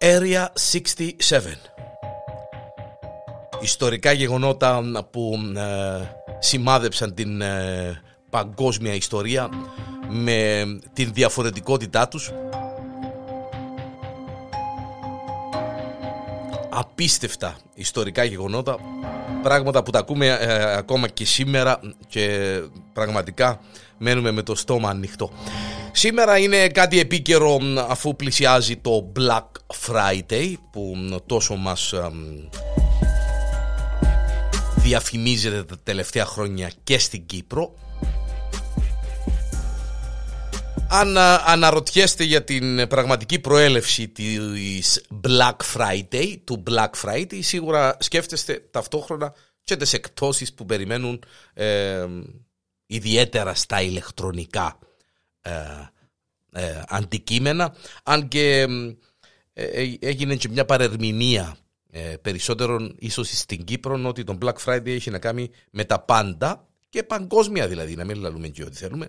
Area 67. Ιστορικά γεγονότα που σημάδεψαν την παγκόσμια ιστορία με την διαφορετικότητά τους. Απίστευτα ιστορικά γεγονότα, πράγματα που τα ακούμε ακόμα και σήμερα και πραγματικά μένουμε με το στόμα ανοιχτό. Σήμερα είναι κάτι επίκαιρο αφού πλησιάζει το Black Friday που τόσο μας διαφημίζεται τα τελευταία χρόνια και στην Κύπρο. Αν αναρωτιέστε για την πραγματική προέλευση της Black Friday, του Black Friday, σίγουρα σκέφτεστε ταυτόχρονα και τις εκπτώσεις που περιμένουν ιδιαίτερα στα ηλεκτρονικά αντικείμενα, αν και έγινε και μια παρερμηνία περισσότερον ίσως στην Κύπρο, ότι τον Black Friday έχει να κάνει με τα πάντα και παγκόσμια, δηλαδή να μην λαλούμε και ό,τι θέλουμε.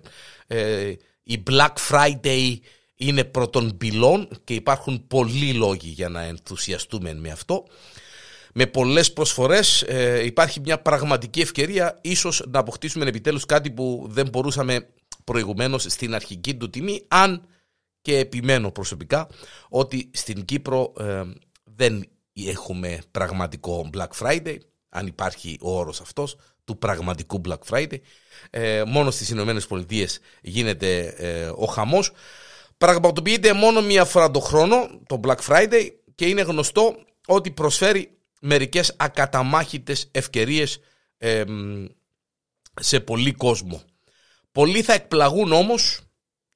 Η Black Friday είναι πρώτον πυλών και υπάρχουν πολλοί λόγοι για να ενθουσιαστούμε με αυτό. Με πολλές προσφορές υπάρχει μια πραγματική ευκαιρία ίσως να αποκτήσουμε επιτέλους κάτι που δεν μπορούσαμε προηγουμένως στην αρχική του τιμή, αν και επιμένω προσωπικά ότι στην Κύπρο δεν έχουμε πραγματικό Black Friday, αν υπάρχει ο όρος αυτός του πραγματικού Black Friday. Μόνο στις Ηνωμένες Πολιτείες γίνεται ο χαμός. Πραγματοποιείται μόνο μία φορά το χρόνο το Black Friday και είναι γνωστό ότι προσφέρει μερικές ακαταμάχητες ευκαιρίες σε πολύ κόσμο. Πολλοί θα εκπλαγούν όμως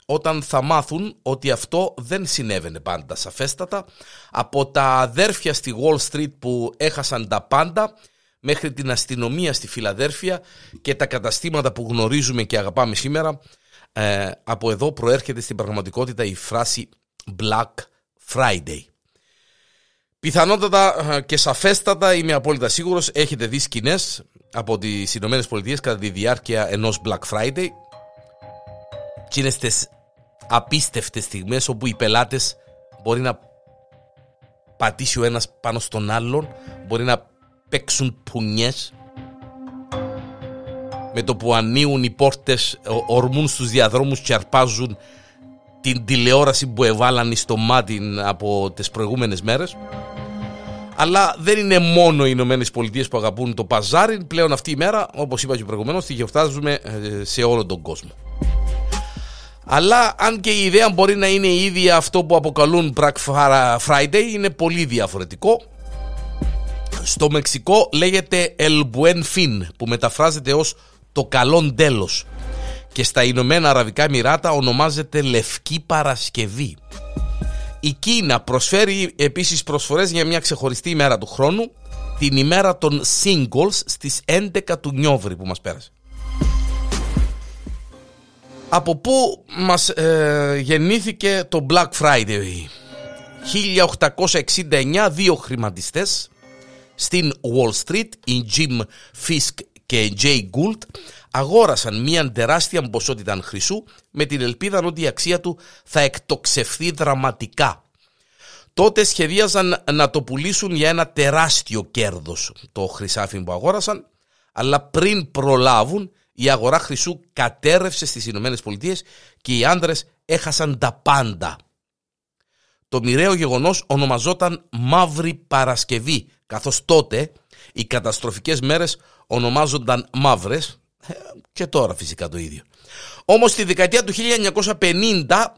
όταν θα μάθουν ότι αυτό δεν συνέβαινε πάντα σαφέστατα. Από τα αδέρφια στη Wall Street που έχασαν τα πάντα μέχρι την αστυνομία στη Φιλαδέλφια και τα καταστήματα που γνωρίζουμε και αγαπάμε σήμερα, από εδώ προέρχεται στην πραγματικότητα η φράση Black Friday. Πιθανότατα και σαφέστατα, είμαι απόλυτα σίγουρος, έχετε δει σκηνές από τις Ηνωμένες Πολιτείες κατά τη διάρκεια ενός Black Friday. Και είναι στις απίστευτες στιγμές όπου οι πελάτες μπορεί να πατήσει ο ένας πάνω στον άλλον, μπορεί να παίξουν πουνιές, με το που ανοίγουν οι πόρτες ορμούν στους διαδρόμους και αρπάζουν την τηλεόραση που εβάλαν στο μάτι από τις προηγούμενες μέρες. Αλλά δεν είναι μόνο οι Ηνωμένες Πολιτείες που αγαπούν το παζάρι. Πλέον αυτή η μέρα, όπως είπα και προηγουμένως, τη γιορτάζουμε σε όλο τον κόσμο. Αλλά αν και η ιδέα μπορεί να είναι η ίδια, αυτό που αποκαλούν Black Friday είναι πολύ διαφορετικό. Στο Μεξικό λέγεται El Buen Fin, που μεταφράζεται ως το καλό τέλος, και στα Ηνωμένα Αραβικά Εμιράτα ονομάζεται Λευκή Παρασκευή. Η Κίνα προσφέρει επίσης προσφορές για μια ξεχωριστή ημέρα του χρόνου, την ημέρα των singles, στις 11 του Νιόβρη που μας πέρασε. Από πού μας γεννήθηκε το Black Friday? 1869, δύο χρηματιστές στην Wall Street, οι Jim Fisk και Jay Gould, αγόρασαν μια τεράστια ποσότητα χρυσού με την ελπίδα ότι η αξία του θα εκτοξευθεί δραματικά. Τότε σχεδίαζαν να το πουλήσουν για ένα τεράστιο κέρδος το χρυσάφι που αγόρασαν, αλλά πριν προλάβουν η αγορά χρυσού κατέρρευσε στις Ηνωμένες Πολιτείες και οι άνδρες έχασαν τα πάντα. Το μοιραίο γεγονός ονομαζόταν Μαύρη Παρασκευή, καθώς τότε οι καταστροφικές μέρες ονομάζονταν μαύρες, και τώρα φυσικά το ίδιο. Όμως στη δεκαετία του 1950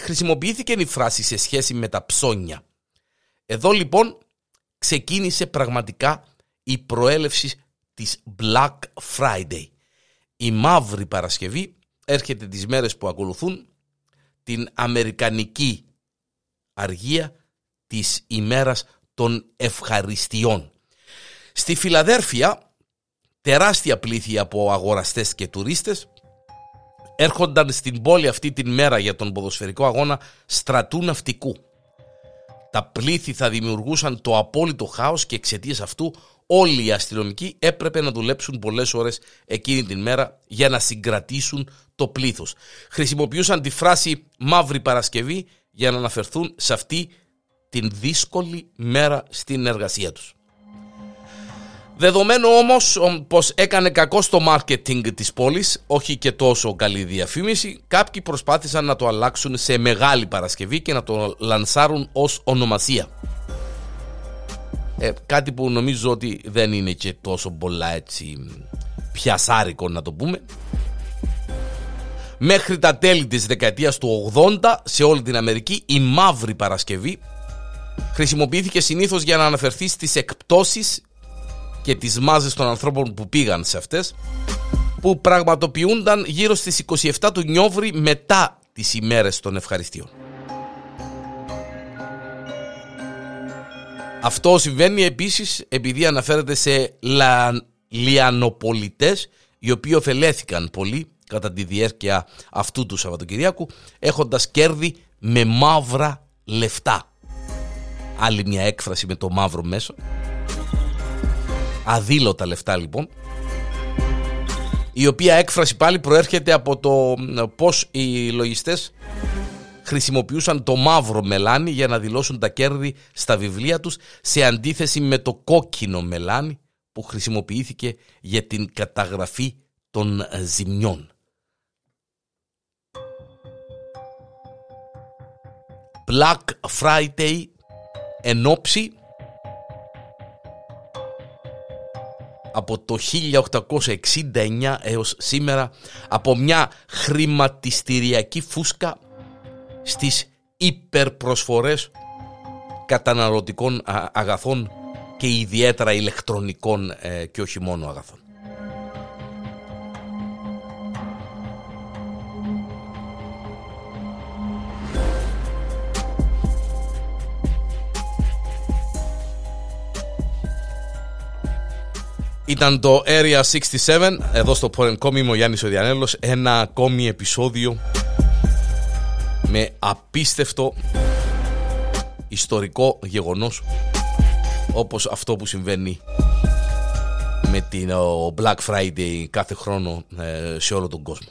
χρησιμοποιήθηκε η φράση σε σχέση με τα ψώνια. Εδώ λοιπόν ξεκίνησε πραγματικά η προέλευση της Black Friday. Η Μαύρη Παρασκευή έρχεται τις μέρες που ακολουθούν την αμερικανική αργία της ημέρας των ευχαριστειών. Στη Φιλαδέλφια τεράστια πλήθη από αγοραστές και τουρίστες έρχονταν στην πόλη αυτή την μέρα για τον ποδοσφαιρικό αγώνα στρατού ναυτικού. Τα πλήθη θα δημιουργούσαν το απόλυτο χάος και εξαιτίας αυτού όλοι οι αστυνομικοί έπρεπε να δουλέψουν πολλές ώρες εκείνη την μέρα για να συγκρατήσουν το πλήθος. Χρησιμοποιούσαν τη φράση Μαύρη Παρασκευή για να αναφερθούν σε αυτή την δύσκολη μέρα στην εργασία τους. Δεδομένου όμως πως έκανε κακό στο μάρκετινγκ της πόλης, όχι και τόσο καλή διαφήμιση, κάποιοι προσπάθησαν να το αλλάξουν σε Μεγάλη Παρασκευή και να το λανσάρουν ως ονομασία. Κάτι που νομίζω ότι δεν είναι και τόσο πολλά έτσι πιασάρικο να το πούμε. Μέχρι τα τέλη της δεκαετίας του 80 σε όλη την Αμερική η Μαύρη Παρασκευή χρησιμοποιήθηκε συνήθως για να αναφερθεί στις εκπτώσεις και τις μάζες των ανθρώπων που πήγαν σε αυτές, που πραγματοποιούνταν γύρω στις 27 του Νιόβρη μετά τις ημέρες των ευχαριστίων. Αυτό συμβαίνει επίσης επειδή αναφέρεται σε λιανοπολιτές οι οποίοι ωφελέθηκαν πολύ κατά τη διάρκεια αυτού του Σαββατοκυριακού έχοντας κέρδη με μαύρα λεφτά. Άλλη μια έκφραση με το μαύρο μέσο. Αδήλωτα λεφτά λοιπόν, η οποία έκφραση πάλι προέρχεται από το πως οι λογιστές χρησιμοποιούσαν το μαύρο μελάνι για να δηλώσουν τα κέρδη στα βιβλία τους, σε αντίθεση με το κόκκινο μελάνι που χρησιμοποιήθηκε για την καταγραφή των ζημιών. Black Friday εν όψη από το 1869 έως σήμερα από μια χρηματιστηριακή φούσκα στις υπερπροσφορές καταναλωτικών αγαθών και ιδιαίτερα ηλεκτρονικών και όχι μόνο αγαθών. Ήταν το Area 67, εδώ στο Porencom είμαι ο Γιάννης Οδιανέλος, ένα ακόμη επεισόδιο με απίστευτο ιστορικό γεγονός όπως αυτό που συμβαίνει με την Black Friday κάθε χρόνο σε όλο τον κόσμο.